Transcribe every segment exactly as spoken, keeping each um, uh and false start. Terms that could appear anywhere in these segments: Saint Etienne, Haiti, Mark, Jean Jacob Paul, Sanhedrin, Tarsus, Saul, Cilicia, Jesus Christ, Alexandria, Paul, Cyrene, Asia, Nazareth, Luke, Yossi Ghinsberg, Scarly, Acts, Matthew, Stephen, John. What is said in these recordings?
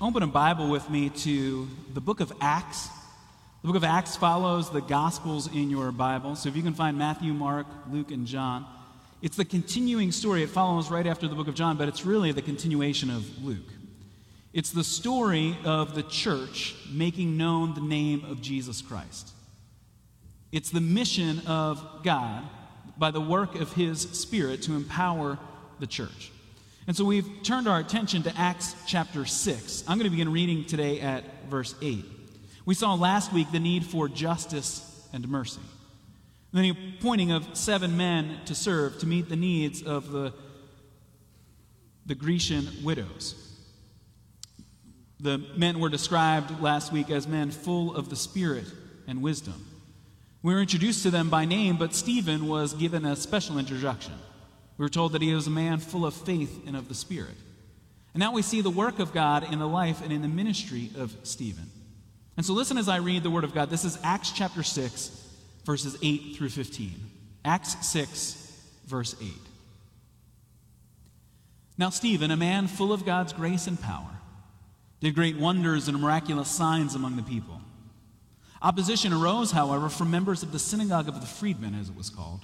Open a Bible with me to the book of Acts. The book of Acts follows the Gospels in your Bible. So if you can find Matthew, Mark, Luke, and John, it's the continuing story. It follows right after the book of John, but it's really the continuation of Luke. It's the story of the church making known the name of Jesus Christ. It's the mission of God by the work of His Spirit to empower the church. And so we've turned our attention to Acts chapter six. I'm going to begin reading today at verse eight. We saw last week the need for justice and mercy. And then the appointing of seven men to serve to meet the needs of the, the Grecian widows. The men were described last week as men full of the Spirit and wisdom. We were introduced to them by name, but Stephen was given a special introduction. We were told that he was a man full of faith and of the Spirit. And now we see the work of God in the life and in the ministry of Stephen. And so listen as I read the Word of God. This is Acts chapter six, verses eight through fifteen. Acts six, verse eight. Now Stephen, a man full of God's grace and power, did great wonders and miraculous signs among the people. Opposition arose, however, from members of the synagogue of the freedmen, as it was called,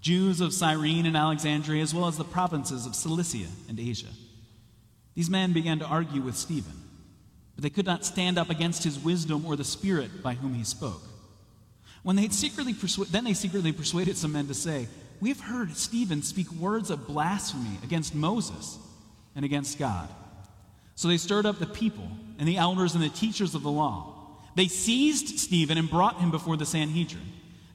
Jews of Cyrene and Alexandria, as well as the provinces of Cilicia and Asia. These men began to argue with Stephen, but they could not stand up against his wisdom or the Spirit by whom he spoke. When they had secretly persu- then they secretly persuaded some men to say, "We have heard Stephen speak words of blasphemy against Moses and against God." So they stirred up the people and the elders and the teachers of the law. They seized Stephen and brought him before the Sanhedrin.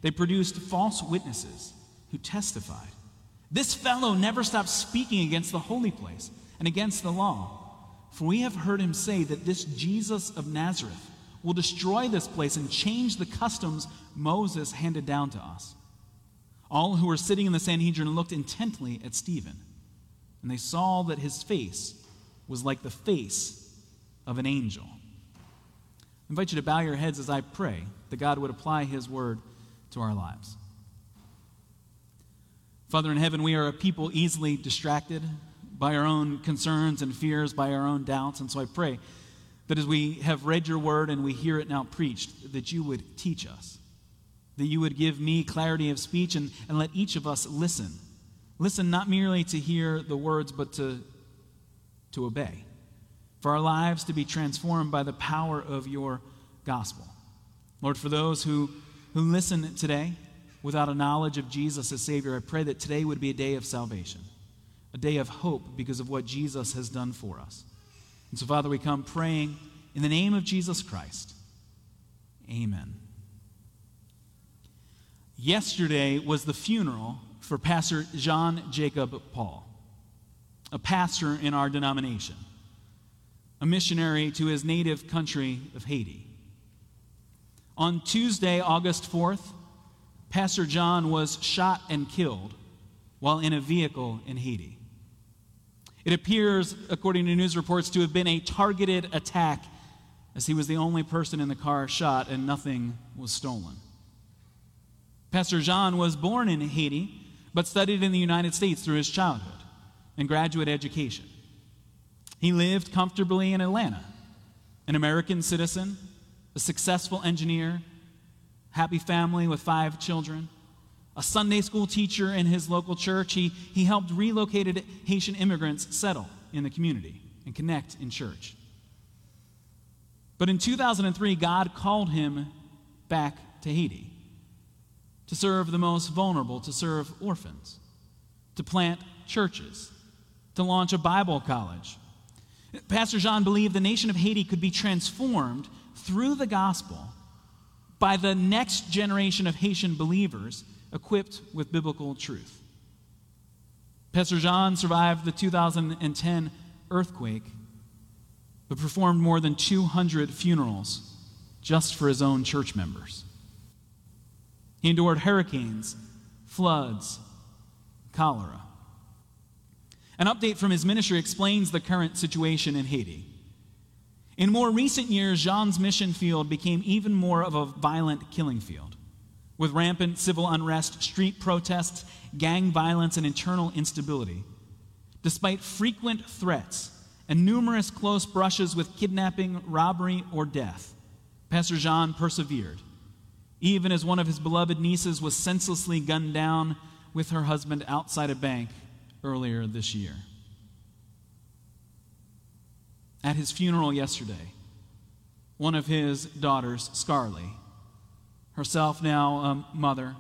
They produced false witnesses who testified, "This fellow never stops speaking against the holy place and against the law. For we have heard him say that this Jesus of Nazareth will destroy this place and change the customs Moses handed down to us." All who were sitting in the Sanhedrin looked intently at Stephen, and they saw that his face was like the face of an angel. I invite you to bow your heads as I pray that God would apply His word to our lives. Father in heaven, we are a people easily distracted by our own concerns and fears, by our own doubts. And so I pray that as we have read your word and we hear it now preached, that you would teach us, that you would give me clarity of speech and, and let each of us listen. Listen not merely to hear the words, but to, to obey, for our lives to be transformed by the power of your gospel. Lord, for those who, who listen today, without a knowledge of Jesus as Savior, I pray that today would be a day of salvation, a day of hope because of what Jesus has done for us. And so, Father, we come praying in the name of Jesus Christ. Amen. Yesterday was the funeral for Pastor Jean Jacob Paul, a pastor in our denomination, a missionary to his native country of Haiti. On Tuesday, August fourth, Pastor John was shot and killed while in a vehicle in Haiti. It appears, according to news reports, to have been a targeted attack, as he was the only person in the car shot and nothing was stolen. Pastor John was born in Haiti, but studied in the United States through his childhood and graduate education. He lived comfortably in Atlanta, an American citizen, a successful engineer, happy family with five children, a Sunday school teacher in his local church. He, he helped relocated Haitian immigrants settle in the community and connect in church. But in two thousand three, God called him back to Haiti to serve the most vulnerable, to serve orphans, to plant churches, to launch a Bible college. Pastor John believed the nation of Haiti could be transformed through the gospel by the next generation of Haitian believers equipped with biblical truth. Pastor Jean survived the two thousand ten earthquake, but performed more than two hundred funerals just for his own church members. He endured hurricanes, floods, cholera. An update from his ministry explains the current situation in Haiti. In more recent years, Jean's mission field became even more of a violent killing field, with rampant civil unrest, street protests, gang violence, and internal instability. Despite frequent threats and numerous close brushes with kidnapping, robbery, or death, Pastor Jean persevered, even as one of his beloved nieces was senselessly gunned down with her husband outside a bank earlier this year. At his funeral yesterday, one of his daughters, Scarly, herself now a mother,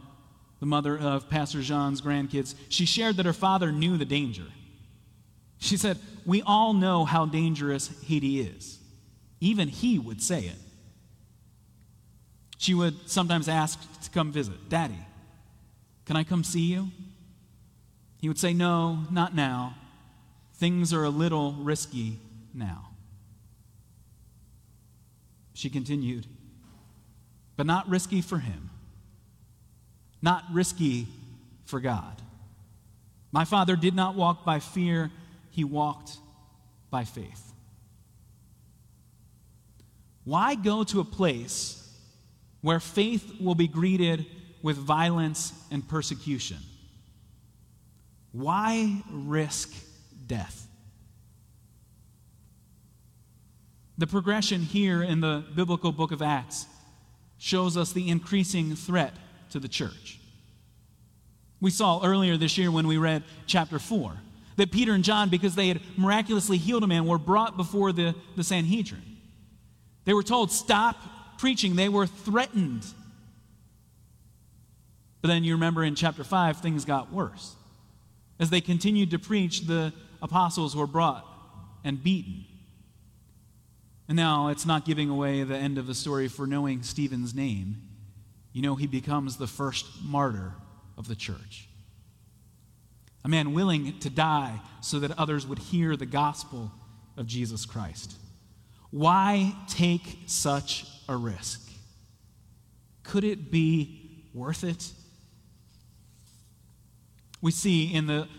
the mother of Pastor Jean's grandkids, she shared that her father knew the danger. She said, "We all know how dangerous Haiti is. Even he would say it." She would sometimes ask to come visit. "Daddy, can I come see you?" He would say, "No, not now. Things are a little risky now." She continued, "But not risky for him. Not risky for God. My father did not walk by fear. He walked by faith." Why go to a place where faith will be greeted with violence and persecution? Why risk death? The progression here in the biblical book of Acts shows us the increasing threat to the church. We saw earlier this year when we read chapter four that Peter and John, because they had miraculously healed a man, were brought before the, the Sanhedrin. They were told, "Stop preaching." They were threatened. But then you remember in chapter five, things got worse. As they continued to preach, the apostles were brought and beaten. And now it's not giving away the end of the story for knowing Stephen's name. You know, he becomes the first martyr of the church. A man willing to die so that others would hear the gospel of Jesus Christ. Why take such a risk? Could it be worth it? We see in the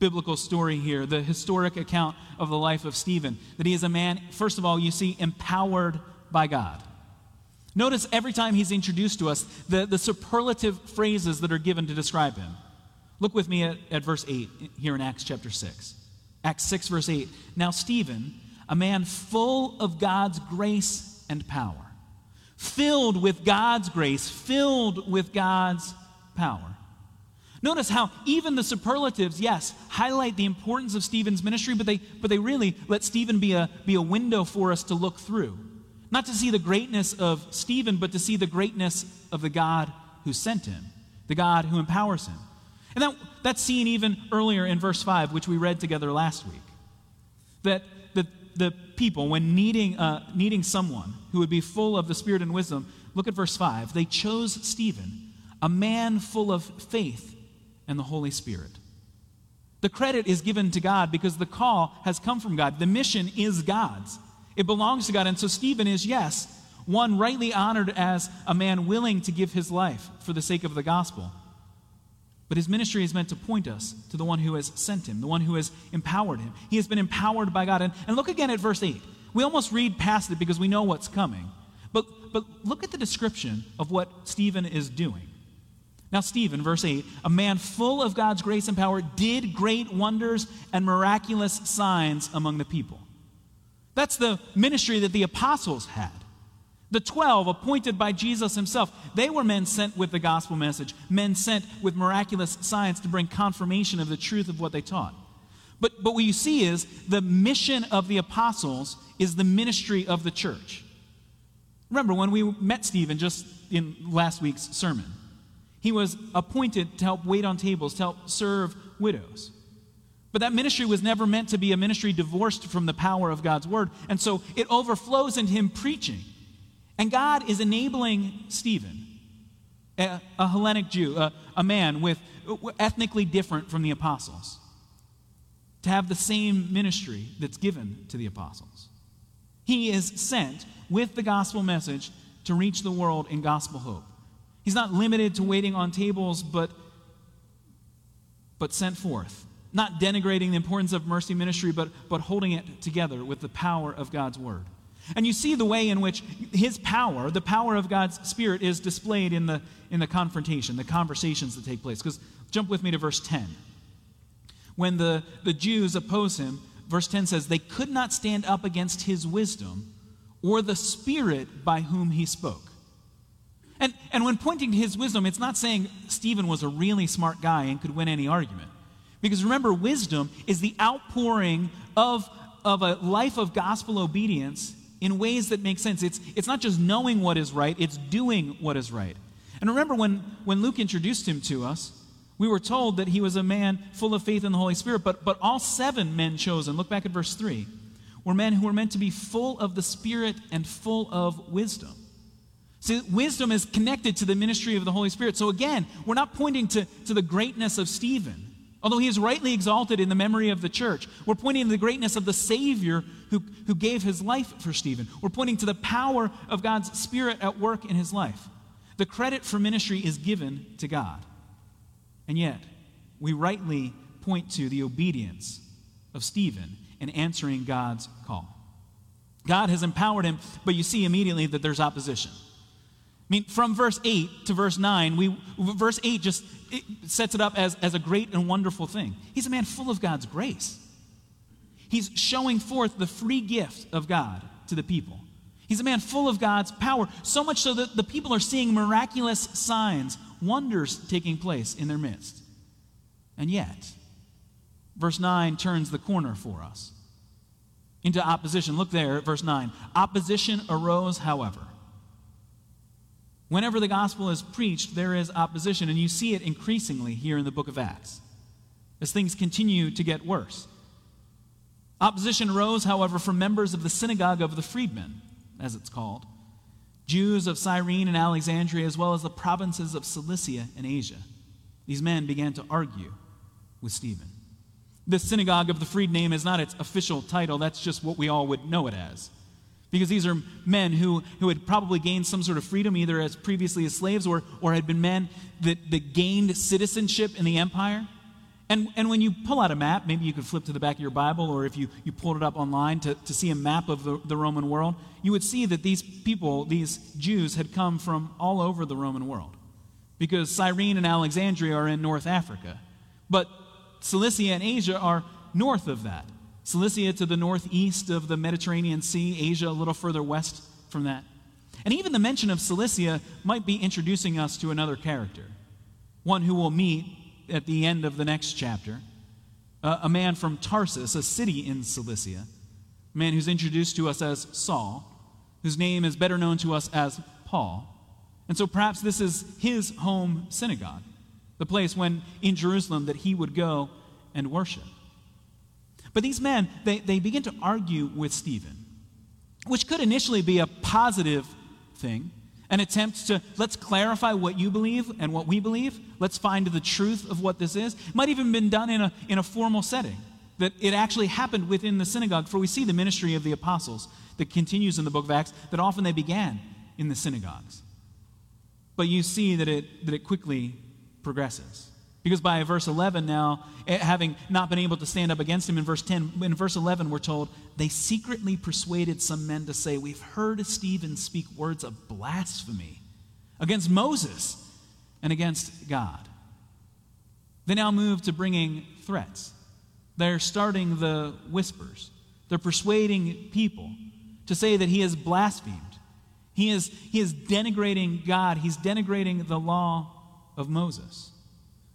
biblical story here, the historic account of the life of Stephen, that he is a man, first of all, you see, empowered by God. Notice every time he's introduced to us, the, the superlative phrases that are given to describe him. Look with me at, at verse eight here in Acts chapter six. Acts six, verse eight. "Now Stephen, a man full of God's grace and power," filled with God's grace, filled with God's power. Notice how even the superlatives, yes, highlight the importance of Stephen's ministry, but they, but they really let Stephen be a, be a window for us to look through. Not to see the greatness of Stephen, but to see the greatness of the God who sent him, the God who empowers him. And that, that's seen even earlier in verse five, which we read together last week. That the, the people, when needing, uh, needing someone who would be full of the Spirit and wisdom, look at verse five, they chose Stephen, a man full of faith and the Holy Spirit. The credit is given to God because the call has come from God. The mission is God's. It belongs to God. And so Stephen is, yes, one rightly honored as a man willing to give his life for the sake of the gospel. But his ministry is meant to point us to the one who has sent him, the one who has empowered him. He has been empowered by God. And, and look again at verse eight. We almost read past it because we know what's coming. But, but look at the description of what Stephen is doing. Now Stephen, verse eight, a man full of God's grace and power, did great wonders and miraculous signs among the people. That's the ministry that the apostles had. The twelve, appointed by Jesus himself, they were men sent with the gospel message, men sent with miraculous signs to bring confirmation of the truth of what they taught. But, but what you see is the mission of the apostles is the ministry of the church. Remember when we met Stephen just in last week's sermon, he was appointed to help wait on tables, to help serve widows. But that ministry was never meant to be a ministry divorced from the power of God's word, and so it overflows in him preaching. And God is enabling Stephen, a, a Hellenic Jew, a, a man with ethnically different from the apostles, to have the same ministry that's given to the apostles. He is sent with the gospel message to reach the world in gospel hope. He's not limited to waiting on tables, but, but sent forth, not denigrating the importance of mercy ministry, but, but holding it together with the power of God's word. And you see the way in which his power, the power of God's Spirit, is displayed in the, in the confrontation, the conversations that take place. Because jump with me to verse ten. When the, the Jews oppose him, verse ten says, they could not stand up against his wisdom or the Spirit by whom he spoke. And, and when pointing to his wisdom, it's not saying Stephen was a really smart guy and could win any argument. Because remember, wisdom is the outpouring of, of a life of gospel obedience in ways that make sense. It's, it's not just knowing what is right, it's doing what is right. And remember when, when Luke introduced him to us, we were told that he was a man full of faith in the Holy Spirit, but, but all seven men chosen, look back at verse three, were men who were meant to be full of the Spirit and full of wisdom. See, wisdom is connected to the ministry of the Holy Spirit. So again, we're not pointing to, to the greatness of Stephen, although he is rightly exalted in the memory of the church. We're pointing to the greatness of the Savior who, who gave his life for Stephen. We're pointing to the power of God's Spirit at work in his life. The credit for ministry is given to God. And yet, we rightly point to the obedience of Stephen in answering God's call. God has empowered him, but you see immediately that there's opposition. I mean, from verse eight to verse nine, we verse eight just it sets it up as, as a great and wonderful thing. He's a man full of God's grace. He's showing forth the free gift of God to the people. He's a man full of God's power, so much so that the people are seeing miraculous signs, wonders taking place in their midst. And yet, verse nine turns the corner for us into opposition. Look there at verse nine. Opposition arose, however. Whenever the gospel is preached, there is opposition, and you see it increasingly here in the book of Acts as things continue to get worse. Opposition arose, however, from members of the synagogue of the freedmen, as it's called, Jews of Cyrene and Alexandria, as well as the provinces of Cilicia and Asia. These men began to argue with Stephen. The synagogue of the freed name is not its official title, that's just what we all would know it as. Because these are men who, who had probably gained some sort of freedom, either as previously as slaves or, or had been men that, that gained citizenship in the empire. And, and when you pull out a map, maybe you could flip to the back of your Bible, or if you, you pulled it up online to, to see a map of the, the Roman world, you would see that these people, these Jews, had come from all over the Roman world. Because Cyrene and Alexandria are in North Africa. But Cilicia and Asia are north of that. Cilicia to the northeast of the Mediterranean Sea, Asia a little further west from that. And even the mention of Cilicia might be introducing us to another character, one who we'll meet at the end of the next chapter, uh, a man from Tarsus, a city in Cilicia, a man who's introduced to us as Saul, whose name is better known to us as Paul. And so perhaps this is his home synagogue, the place when in Jerusalem that he would go and worship. But these men, they, they begin to argue with Stephen, which could initially be a positive thing, an attempt to, let's clarify what you believe and what we believe. Let's find the truth of what this is. Might even have been done in a, in a formal setting, that it actually happened within the synagogue, for we see the ministry of the apostles that continues in the book of Acts, that often they began in the synagogues. But you see that it, that it quickly progresses. Because by verse eleven now, having not been able to stand up against him in verse ten, in verse eleven we're told, they secretly persuaded some men to say, we've heard Stephen speak words of blasphemy against Moses and against God. They now move to bringing threats. They're starting the whispers. They're persuading people to say that he has blasphemed. He is, he is denigrating God. He's denigrating the law of Moses.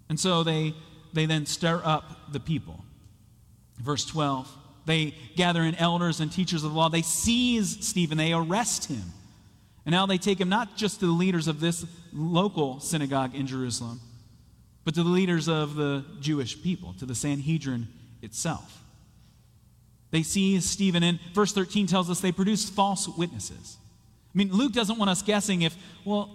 And so they they then stir up the people. Verse twelve, they gather in elders and teachers of the law. They seize Stephen. They arrest him. And now they take him not just to the leaders of this local synagogue in Jerusalem, but to the leaders of the Jewish people, to the Sanhedrin itself. They seize Stephen, and verse thirteen tells us they produced false witnesses. I mean, Luke doesn't want us guessing if, well,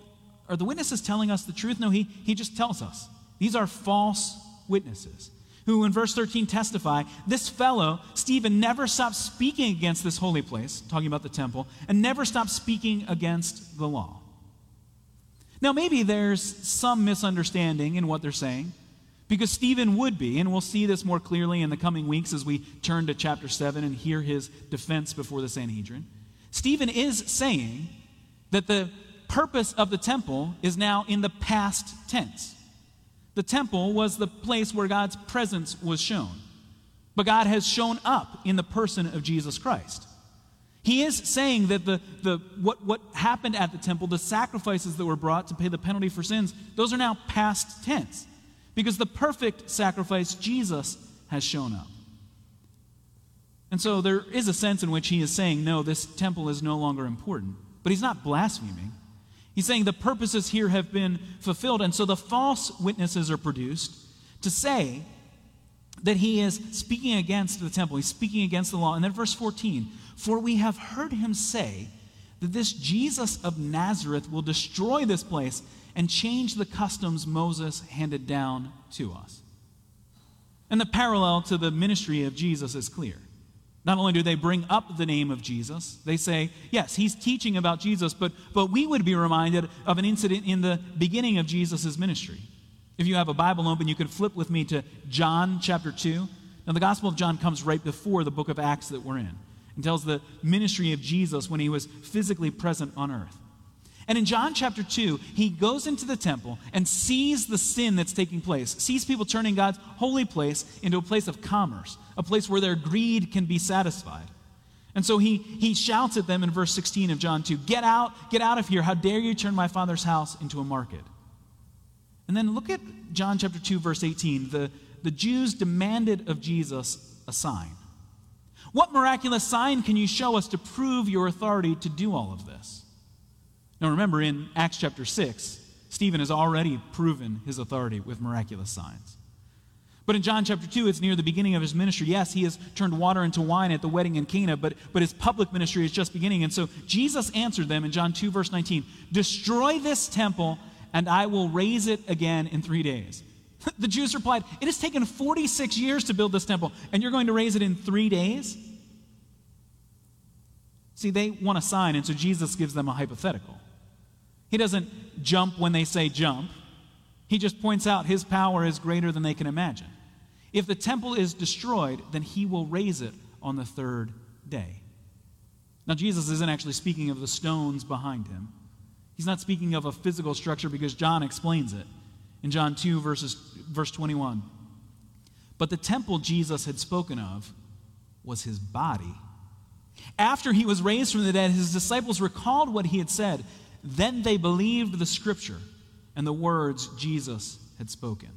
are the witnesses telling us the truth? No, he, he just tells us. These are false witnesses who in verse thirteen testify, this fellow, Stephen, never stopped speaking against this holy place, talking about the temple, and never stopped speaking against the law. Now maybe there's some misunderstanding in what they're saying, because Stephen would be, and we'll see this more clearly in the coming weeks as we turn to chapter seven and hear his defense before the Sanhedrin. Stephen is saying that the purpose of the temple is now in the past tense. The temple was the place where God's presence was shown. But God has shown up in the person of Jesus Christ. He is saying that the, the what, what happened at the temple, the sacrifices that were brought to pay the penalty for sins, those are now past tense. Because the perfect sacrifice, Jesus, has shown up. And so there is a sense in which he is saying, no, this temple is no longer important. But he's not blaspheming. He's saying the purposes here have been fulfilled, and so the false witnesses are produced to say that he is speaking against the temple, he's speaking against the law. And then verse fourteen, for we have heard him say that this Jesus of Nazareth will destroy this place and change the customs Moses handed down to us. And the parallel to the ministry of Jesus is clear. Not only do they bring up the name of Jesus, they say, yes, he's teaching about Jesus, but, but we would be reminded of an incident in the beginning of Jesus' ministry. If you have a Bible open, you can flip with me to John chapter two. Now, the Gospel of John comes right before the book of Acts that we're in and tells the ministry of Jesus when he was physically present on earth. And in John chapter two, he goes into the temple and sees the sin that's taking place, sees people turning God's holy place into a place of commerce, a place where their greed can be satisfied. And so he, he shouts at them in verse sixteen of John two, "Get out, get out of here. How dare you turn my Father's house into a market?" And then look at John chapter two, verse eighteen. The, the Jews demanded of Jesus a sign. What miraculous sign can you show us to prove your authority to do all of this? Now remember, in Acts chapter six, Stephen has already proven his authority with miraculous signs. But in John chapter two, it's near the beginning of his ministry. Yes, he has turned water into wine at the wedding in Cana, but, but his public ministry is just beginning. And so Jesus answered them in John two, verse nineteen, "Destroy this temple, and I will raise it again in three days. The Jews replied, "It has taken forty-six years to build this temple, and you're going to raise it in three days? See, they want a sign, and so Jesus gives them a hypothetical. He doesn't jump when they say jump. He just points out his power is greater than they can imagine. If the temple is destroyed, then he will raise it on the third day. Now, Jesus isn't actually speaking of the stones behind him. He's not speaking of a physical structure because John explains it in John two, verses, verse twenty-one. But the temple Jesus had spoken of was his body. After he was raised from the dead, his disciples recalled what he had said. Then they believed the scripture and the words Jesus had spoken.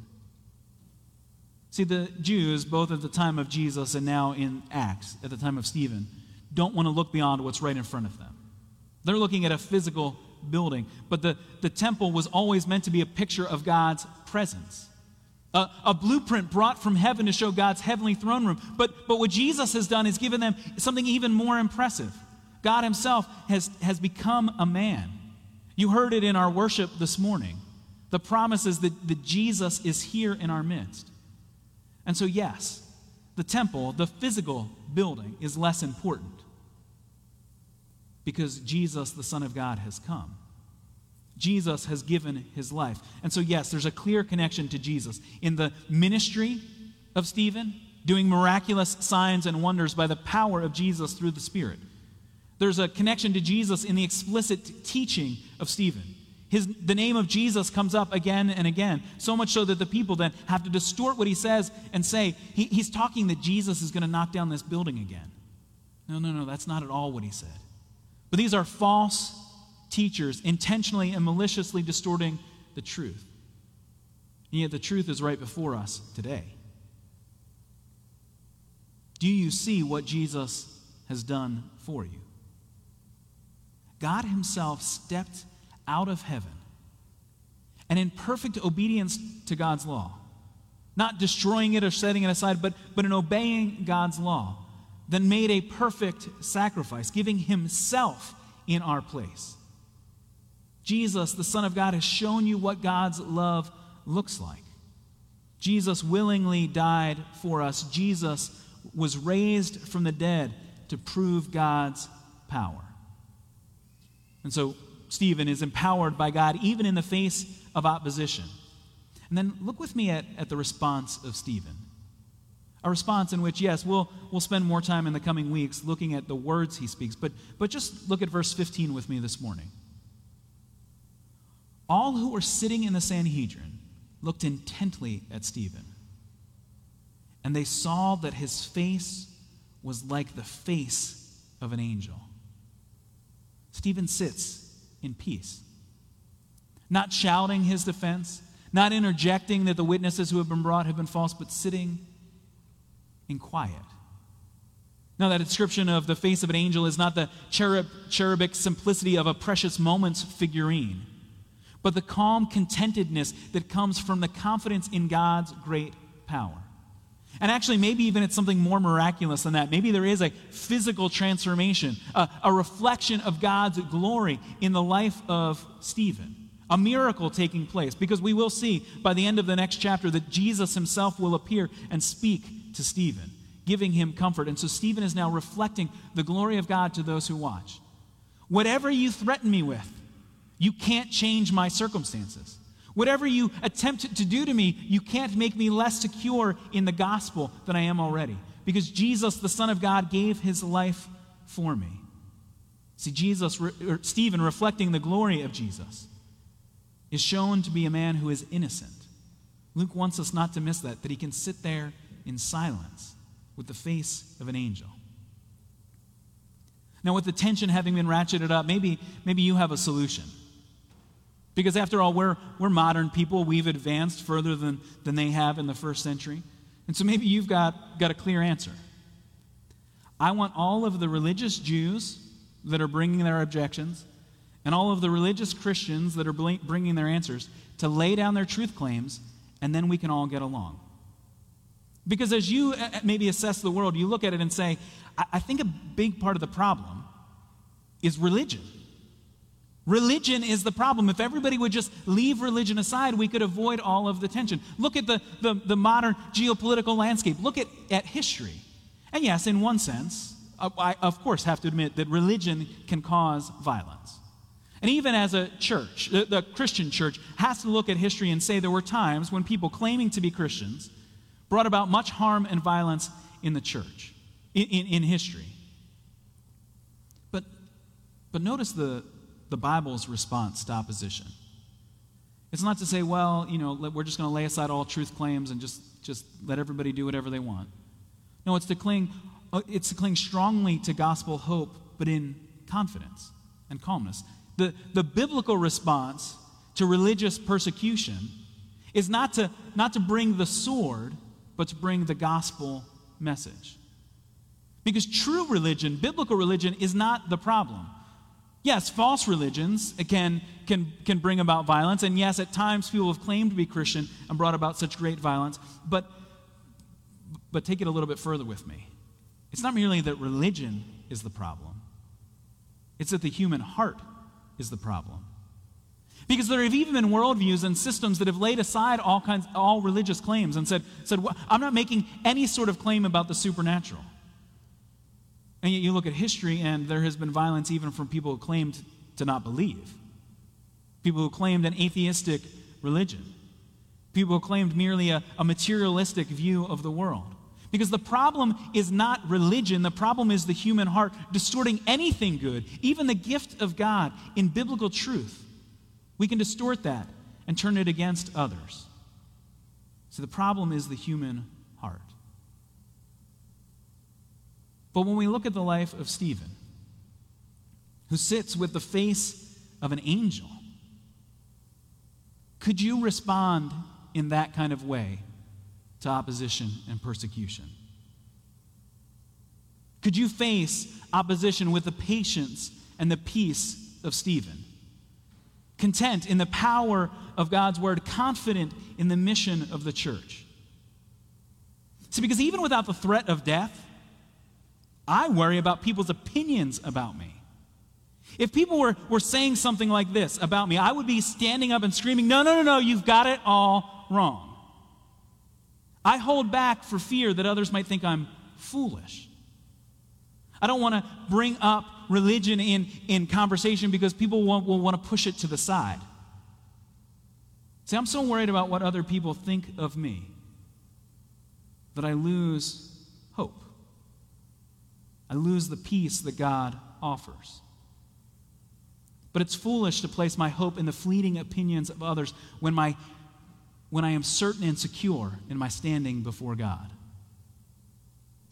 See, the Jews, both at the time of Jesus and now in Acts, at the time of Stephen, don't want to look beyond what's right in front of them. They're looking at a physical building, but the, the temple was always meant to be a picture of God's presence, a, a blueprint brought from heaven to show God's heavenly throne room. But, but what Jesus has done is given them something even more impressive. God himself has, has become a man. You heard it in our worship this morning. The promise is that, that Jesus is here in our midst. And so yes, the temple, the physical building, is less important, because Jesus, the Son of God, has come. Jesus has given his life. And so, yes, there's a clear connection to Jesus. In the ministry of Stephen, doing miraculous signs and wonders by the power of Jesus through the Spirit. There's a connection to Jesus in the explicit teaching of Stephen. His, the name of Jesus comes up again and again, so much so that the people then have to distort what he says and say, he, he's talking that Jesus is going to knock down this building again. No, no, no, that's not at all what he said. But these are false teachers intentionally and maliciously distorting the truth. And yet the truth is right before us today. Do you see what Jesus has done for you? God himself stepped out of heaven and in perfect obedience to God's law, not destroying it or setting it aside, but, but in obeying God's law, then made a perfect sacrifice, giving himself in our place. Jesus, the Son of God, has shown you what God's love looks like. Jesus willingly died for us. Jesus was raised from the dead to prove God's power. And so Stephen is empowered by God even in the face of opposition. And then look with me at, at the response of Stephen. A response in which, yes, we'll we'll spend more time in the coming weeks looking at the words he speaks, but, but just look at verse fifteen with me this morning. All who were sitting in the Sanhedrin looked intently at Stephen. and they saw that his face was like the face of an angel. Stephen sits in peace, not shouting his defense, not interjecting that the witnesses who have been brought have been false, but sitting in quiet. Now, that description of the face of an angel is not the cherub, cherubic simplicity of a Precious Moments figurine, but the calm contentedness that comes from the confidence in God's great power. And actually, maybe even it's something more miraculous than that. Maybe there is a physical transformation, a, a reflection of God's glory in the life of Stephen, a miracle taking place, because we will see by the end of the next chapter that Jesus himself will appear and speak to Stephen, giving him comfort. And so Stephen is now reflecting the glory of God to those who watch. Whatever you threaten me with, you can't change my circumstances. Whatever you attempt to do to me, you can't make me less secure in the gospel than I am already, because Jesus, the Son of God, gave his life for me. See, Jesus, or Stephen, reflecting the glory of Jesus, is shown to be a man who is innocent. Luke wants us not to miss that, that he can sit there in silence with the face of an angel. Now, with the tension having been ratcheted up, maybe, maybe you have a solution. Because after all, we're, we're modern people. We've advanced further than, than they have in the first century. And so maybe you've got, got a clear answer. I want all of the religious Jews that are bringing their objections and all of the religious Christians that are bringing their answers to lay down their truth claims, and then we can all get along. Because as you maybe assess the world, you look at it and say, I, I think a big part of the problem is religion. Religion is the problem. If everybody would just leave religion aside, we could avoid all of the tension. Look at the, the, the modern geopolitical landscape. Look at, at history. And yes, in one sense, I, of course, have to admit that religion can cause violence. And even as a church, the, the Christian church has to look at history and say there were times when people claiming to be Christians brought about much harm and violence in the church, in, in, in history. But, but notice the... the Bible's response to opposition. It's not to say, well, you know, we're just going to lay aside all truth claims and just, just let everybody do whatever they want. No, it's to cling, it's to cling strongly to gospel hope, but in confidence and calmness. The, the biblical response to religious persecution is not to, not to bring the sword, but to bring the gospel message. Because true religion, biblical religion, is not the problem. Yes, false religions can, can, can bring about violence, and yes, at times people have claimed to be Christian and brought about such great violence, but, but take it a little bit further with me. It's not merely that religion is the problem. It's that the human heart is the problem. Because there have even been worldviews and systems that have laid aside all kinds, all religious claims and said, said well, I'm not making any sort of claim about the supernatural. And yet you look at history and there has been violence even from people who claimed to not believe. People who claimed an atheistic religion. People who claimed merely a, a materialistic view of the world. Because the problem is not religion, the problem is the human heart distorting anything good, even the gift of God in biblical truth. We can distort that and turn it against others. So the problem is the human heart. But when we look at the life of Stephen, who sits with the face of an angel, could you respond in that kind of way to opposition and persecution? Could you face opposition with the patience and the peace of Stephen? Content in the power of God's word, confident in the mission of the church. See, because even without the threat of death, I worry about people's opinions about me. If people were, were saying something like this about me, I would be standing up and screaming, no, no, no, no, you've got it all wrong. I hold back for fear that others might think I'm foolish. I don't want to bring up religion in, in conversation because people will, will want to push it to the side. See, I'm so worried about what other people think of me that I lose hope. I lose the peace that God offers. But it's foolish to place my hope in the fleeting opinions of others when, my, when I am certain and secure in my standing before God.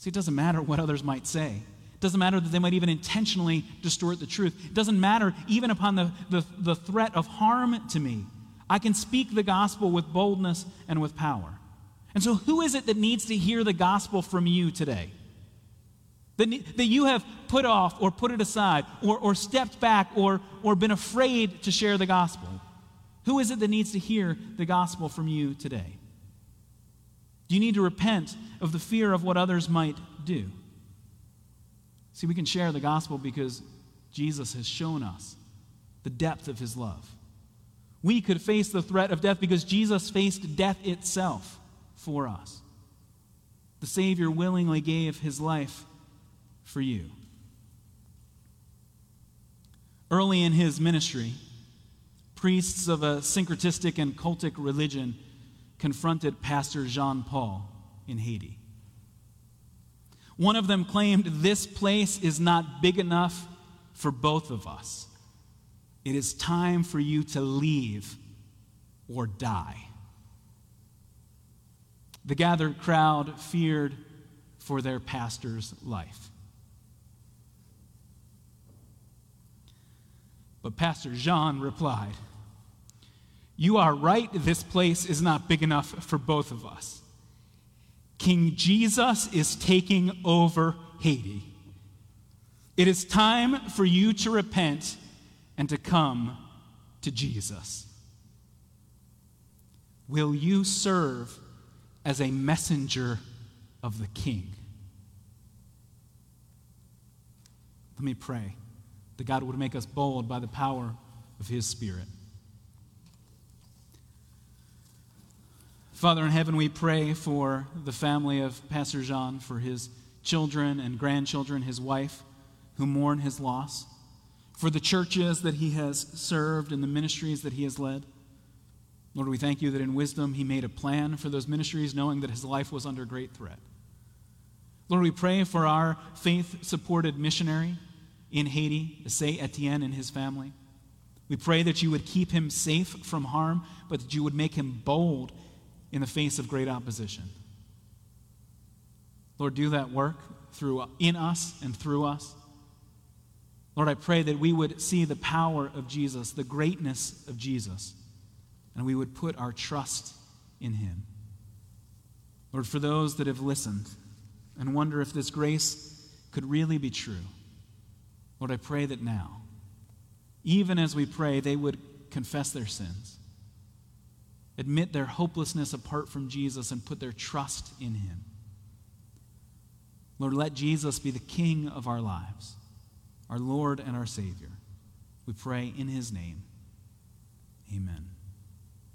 See, it doesn't matter what others might say. It doesn't matter that they might even intentionally distort the truth. It doesn't matter even upon the, the, the threat of harm to me. I can speak the gospel with boldness and with power. And so who is it that needs to hear the gospel from you today? That, that you have put off or put it aside or, or stepped back or, or been afraid to share the gospel? Who is it that needs to hear the gospel from you today? Do you need to repent of the fear of what others might do? See, we can share the gospel because Jesus has shown us the depth of his love. We could face the threat of death because Jesus faced death itself for us. The Savior willingly gave his life for you. Early in his ministry, priests of a syncretistic and cultic religion confronted Pastor Jean Paul in Haiti. One of them claimed, "This place is not big enough for both of us. It is time for you to leave or die." The gathered crowd feared for their pastor's life. But Pastor Jean replied, "You are right, this place is not big enough for both of us. King Jesus is taking over Haiti. It is time for you to repent and to come to Jesus. Will you serve as a messenger of the King?" Let me pray that God would make us bold by the power of his Spirit. Father in heaven, we pray for the family of Pastor Jean, for his children and grandchildren, his wife, who mourn his loss, for the churches that he has served and the ministries that he has led. Lord, we thank you that in wisdom he made a plan for those ministries, knowing that his life was under great threat. Lord, we pray for our faith-supported missionary in Haiti, Saint Etienne, and his family. We pray that you would keep him safe from harm, but that you would make him bold in the face of great opposition. Lord, do that work through in us and through us. Lord, I pray that we would see the power of Jesus, the greatness of Jesus, and we would put our trust in him. Lord, for those that have listened and wonder if this grace could really be true, Lord, I pray that now, even as we pray, they would confess their sins, admit their hopelessness apart from Jesus, and put their trust in him. Lord, let Jesus be the King of our lives, our Lord and our Savior. We pray in his name.